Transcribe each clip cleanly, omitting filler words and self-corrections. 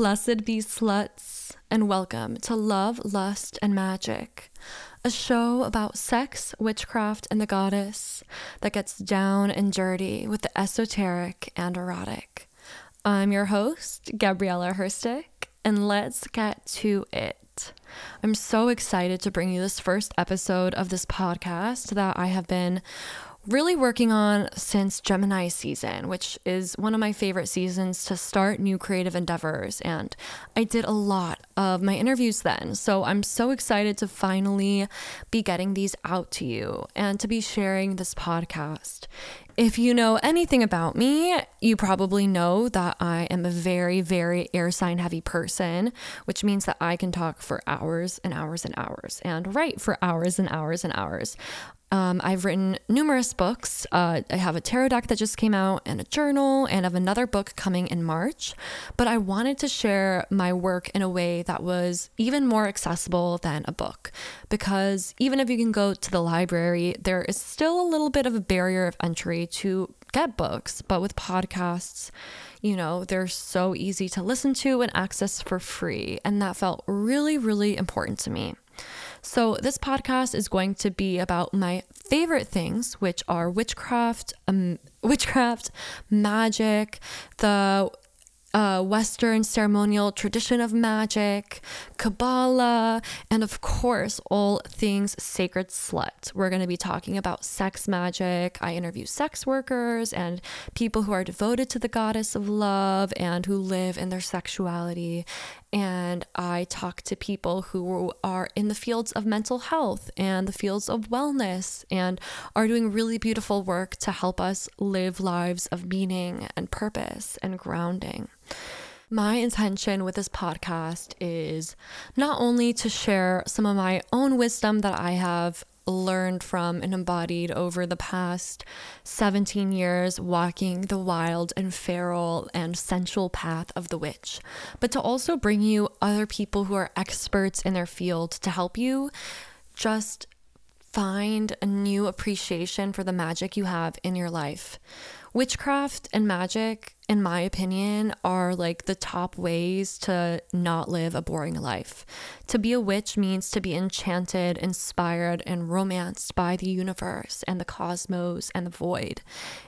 Blessed be sluts, and welcome to Love, Lust, and Magic, a show about sex, witchcraft, and the goddess that gets down and dirty with the esoteric and erotic. I'm your host, Gabriela Herstik, and let's get to it. I'm so excited to bring you this first episode of this podcast that I have been really working on since Gemini season, which is one of my favorite seasons to start new creative endeavors. And I did a lot of my interviews then. So I'm so excited to finally be getting these out to you and to be sharing this podcast. If you know anything about me, you probably know that I am a very, very air sign heavy person, which means that I can talk for hours and hours and hours and write for hours and hours and hours. I've written numerous books. I have a tarot deck that just came out and a journal, and I have another book coming in March, but I wanted to share my work in a way that was even more accessible than a book, because even if you can go to the library, there is still a little bit of a barrier of entry to get books. But with podcasts, you know, they're so easy to listen to and access for free. And that felt really, really important to me. So this podcast is going to be about my favorite things, which are witchcraft, magic, the Western ceremonial tradition of magic, Kabbalah, and of course, all things sacred slut. We're going to be talking about sex magic. I interview sex workers and people who are devoted to the goddess of love and who live in their sexuality. And I talk to people who are in the fields of mental health and the fields of wellness and are doing really beautiful work to help us live lives of meaning and purpose and grounding. My intention with this podcast is not only to share some of my own wisdom that I have learned from and embodied over the past 17 years walking the wild and feral and sensual path of the witch, but to also bring you other people who are experts in their field to help you just find a new appreciation for the magic you have in your life. Witchcraft and magic, in my opinion, are like the top ways to not live a boring life. To be a witch means to be enchanted, inspired, and romanced by the universe and the cosmos and the void.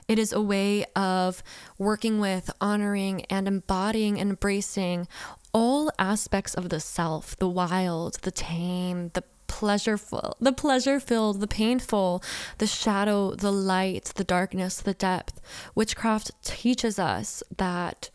It is a way of working with, honoring, and embodying, embracing all aspects of the self, the wild, the tame, the pleasure-filled, the painful, the shadow, the light, the darkness, the depth. Witchcraft teaches us that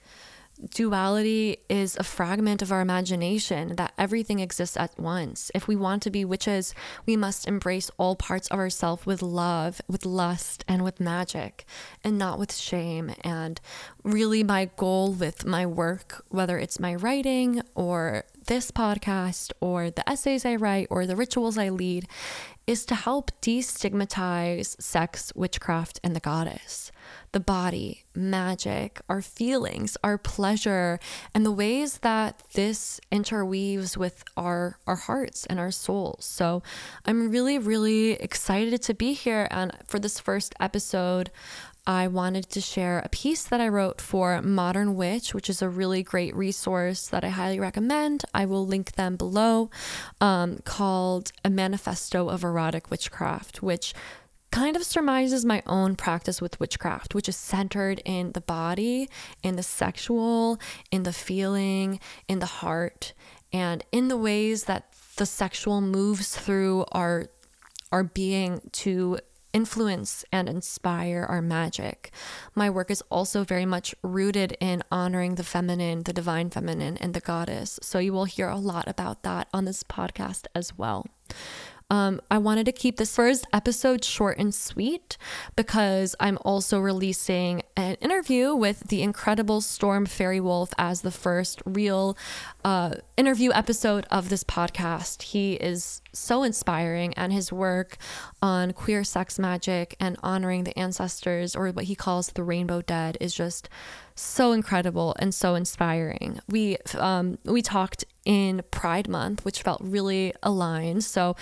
duality is a fragment of our imagination, that everything exists at once. If we want to be witches, we must embrace all parts of ourselves with love, with lust, and with magic, and not with shame. And really my goal with my work, whether it's my writing or this podcast or the essays I write or the rituals I lead, is to help destigmatize sex, witchcraft, and the goddess. The body, magic, our feelings, our pleasure, and the ways that this interweaves with our hearts and our souls. So I'm really, really excited to be here. And for this first episode, I wanted to share a piece that I wrote for Modern Witch, which is a really great resource that I highly recommend. I will link them below, called A Manifesto of Erotic Witchcraft, which kind of surmises my own practice with witchcraft, which is centered in the body, in the sexual, in the feeling, in the heart, and in the ways that the sexual moves through our being to influence and inspire our magic. My work is also very much rooted in honoring the feminine, the divine feminine, and the goddess. So you will hear a lot about that on this podcast as well. I wanted to keep this first episode short and sweet because I'm also releasing an interview with the incredible Storm Fairy Wolf as the first real interview episode of this podcast. He is so inspiring, and his work on queer sex magic and honoring the ancestors, or what he calls the rainbow dead, is just so incredible and so inspiring. We talked in Pride Month, which felt really aligned. So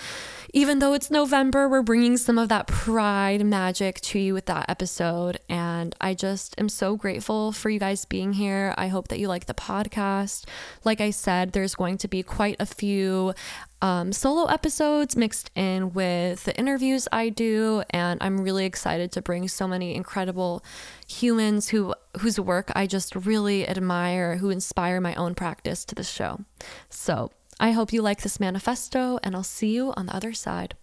even though it's November, we're bringing some of that Pride magic to you with that episode. And I just am so grateful for you guys being here. I hope that you like the podcast. Like I said, there's going to be quite a few solo episodes mixed in with the interviews I do, and I'm really excited to bring so many incredible humans whose work I just really admire, who inspire my own practice, to the show. So I hope you like this manifesto, and I'll see you on the other side.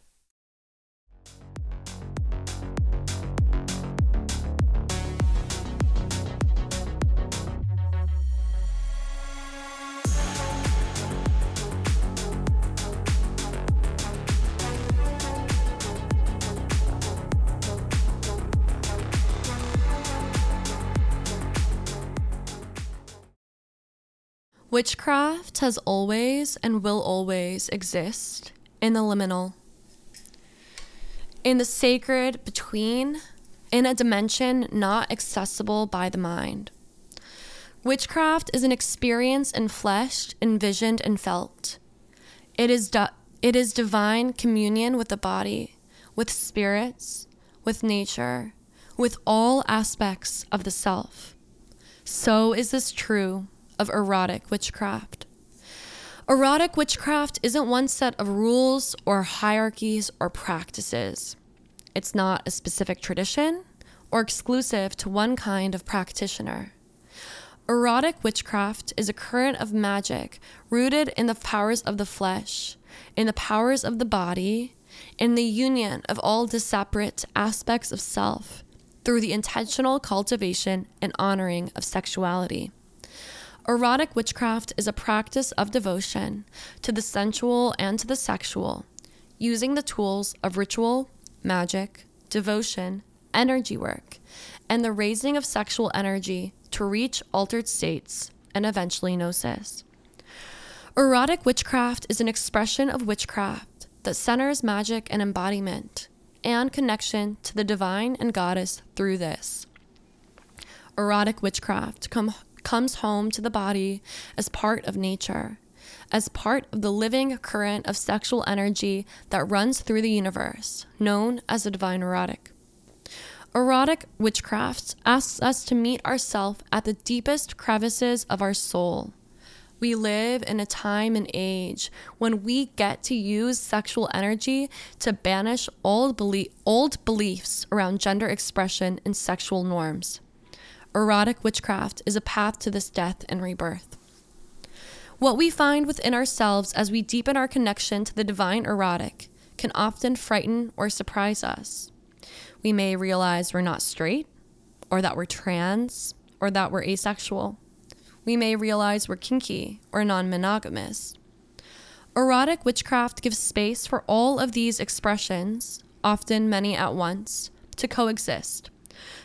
Witchcraft has always and will always exist in the liminal, in the sacred between, in a dimension not accessible by the mind. Witchcraft is an experience enfleshed, envisioned, and felt. It is divine communion with the body, with spirits, with nature, with all aspects of the self. So is this true of erotic witchcraft. Erotic witchcraft isn't one set of rules or hierarchies or practices. It's not a specific tradition or exclusive to one kind of practitioner. Erotic witchcraft is a current of magic rooted in the powers of the flesh, in the powers of the body, in the union of all disparate aspects of self through the intentional cultivation and honoring of sexuality. Erotic witchcraft is a practice of devotion to the sensual and to the sexual, using the tools of ritual, magic, devotion, energy work, and the raising of sexual energy to reach altered states and eventually gnosis. Erotic witchcraft is an expression of witchcraft that centers magic and embodiment and connection to the divine and goddess through this. Erotic witchcraft comes home to the body as part of nature, as part of the living current of sexual energy that runs through the universe, known as the divine erotic. Erotic witchcraft asks us to meet ourselves at the deepest crevices of our soul. We live in a time and age when we get to use sexual energy to banish old beliefs around gender expression and sexual norms. Erotic witchcraft is a path to this death and rebirth. What we find within ourselves as we deepen our connection to the divine erotic can often frighten or surprise us. We may realize we're not straight, or that we're trans, or that we're asexual. We may realize we're kinky or non-monogamous. Erotic witchcraft gives space for all of these expressions, often many at once, to coexist.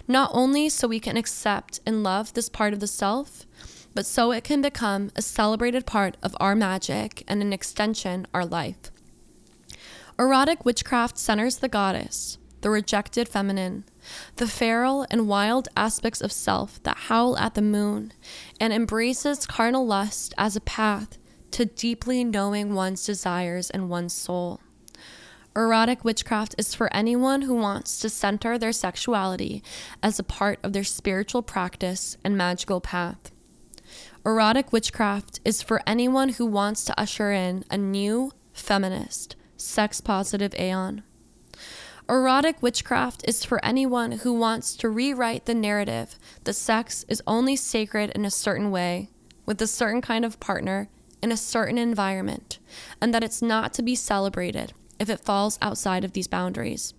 Not only so we can accept and love this part of the self, but so it can become a celebrated part of our magic and an extension our life. Erotic witchcraft centers the goddess, the rejected feminine, the feral and wild aspects of self that howl at the moon, and embraces carnal lust as a path to deeply knowing one's desires and one's soul. Erotic witchcraft is for anyone who wants to center their sexuality as a part of their spiritual practice and magical path. Erotic witchcraft is for anyone who wants to usher in a new, feminist, sex-positive aeon. Erotic witchcraft is for anyone who wants to rewrite the narrative that sex is only sacred in a certain way, with a certain kind of partner, in a certain environment, and that it's not to be celebrated if it falls outside of these boundaries.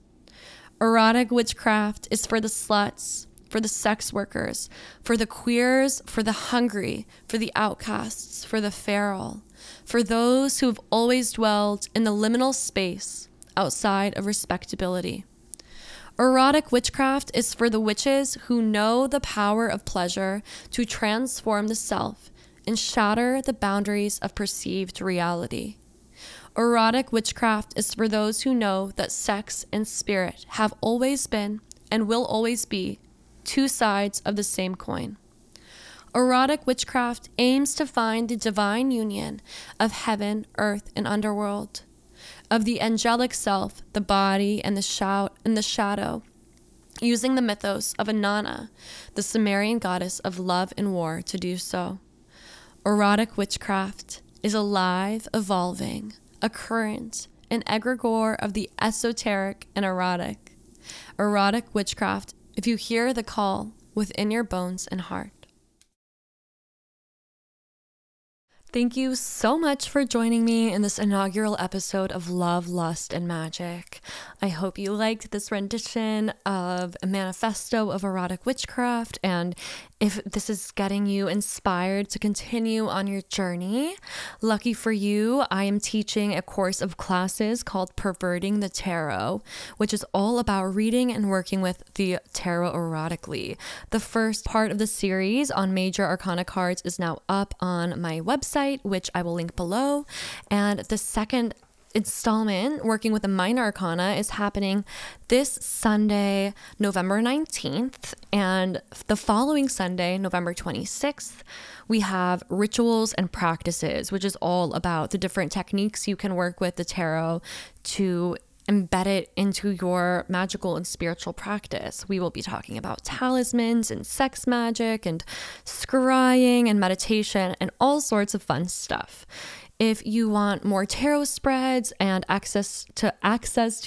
Erotic witchcraft is for the sluts, for the sex workers, for the queers, for the hungry, for the outcasts, for the feral, for those who have always dwelled in the liminal space outside of respectability. Erotic witchcraft is for the witches who know the power of pleasure to transform the self and shatter the boundaries of perceived reality. Erotic witchcraft is for those who know that sex and spirit have always been and will always be two sides of the same coin. Erotic witchcraft aims to find the divine union of heaven, earth, and underworld, of the angelic self, the body, and the shadow, using the mythos of Inanna, the Sumerian goddess of love and war, to do so. Erotic witchcraft is alive, evolving, a current, an egregore of the esoteric and erotic. Erotic witchcraft, if you hear the call within your bones and heart. Thank you so much for joining me in this inaugural episode of Love, Lust, and Magic. I hope you liked this rendition of a Manifesto of Erotic Witchcraft, and if this is getting you inspired to continue on your journey, lucky for you, I am teaching a course of classes called Perverting the Tarot, which is all about reading and working with the tarot erotically. The first part of the series on Major Arcana cards is now up on my website, which I will link below. And the second installment, working with the minor arcana, is happening this Sunday, November 19th. And the following Sunday, November 26th, we have rituals and practices, which is all about the different techniques you can work with the tarot to embed it into your magical and spiritual practice. We will be talking about talismans and sex magic and scrying and meditation and all sorts of fun stuff. If you want more tarot spreads and access to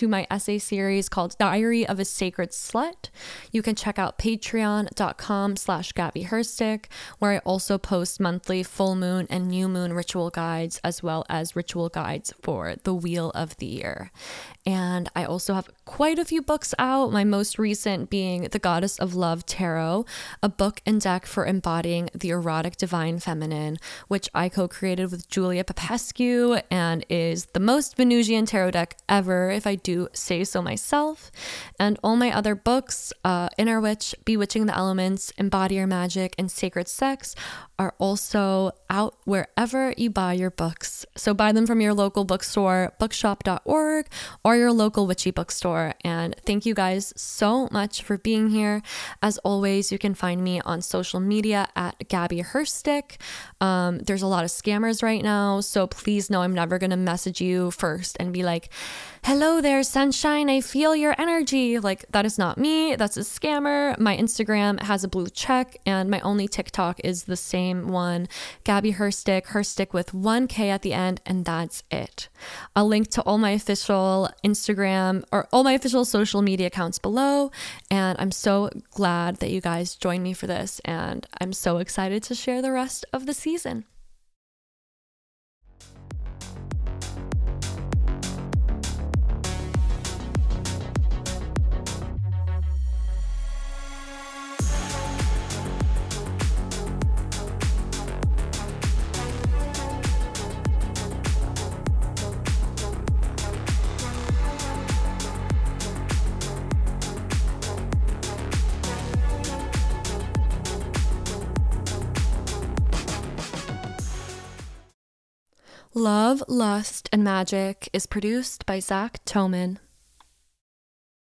my essay series called Diary of a Sacred Slut, you can check out patreon.com/Gabby Herstik, where I also post monthly full moon and new moon ritual guides, as well as ritual guides for the Wheel of the Year. And I also have quite a few books out, my most recent being The Goddess of Love Tarot, a book and deck for embodying the erotic divine feminine, which I co-created with Julia Papescu and is the most Venusian tarot deck ever, if I do say so myself. And all my other books, Inner Witch, Bewitching the Elements, Embody Your Magic, and Sacred Sex, are also out wherever you buy your books. So buy them from your local bookstore, bookshop.org, or your local witchy bookstore. And thank you guys so much for being here. As always, you can find me on social media at Gabby Herstik. There's a lot of scammers right now, so please know I'm never going to message you first and be like, hello there, sunshine, I feel your energy. Like, that is not me. That's a scammer. My Instagram has a blue check, and my only TikTok is the same one, Gabby Herstik, Herstik with 1K at the end, and that's it. I'll link to all my official Instagram or all my official social media accounts below, and I'm so glad that you guys joined me for this, and I'm so excited to share the rest of the season. Love, Lust, and Magic is produced by Zach Toman.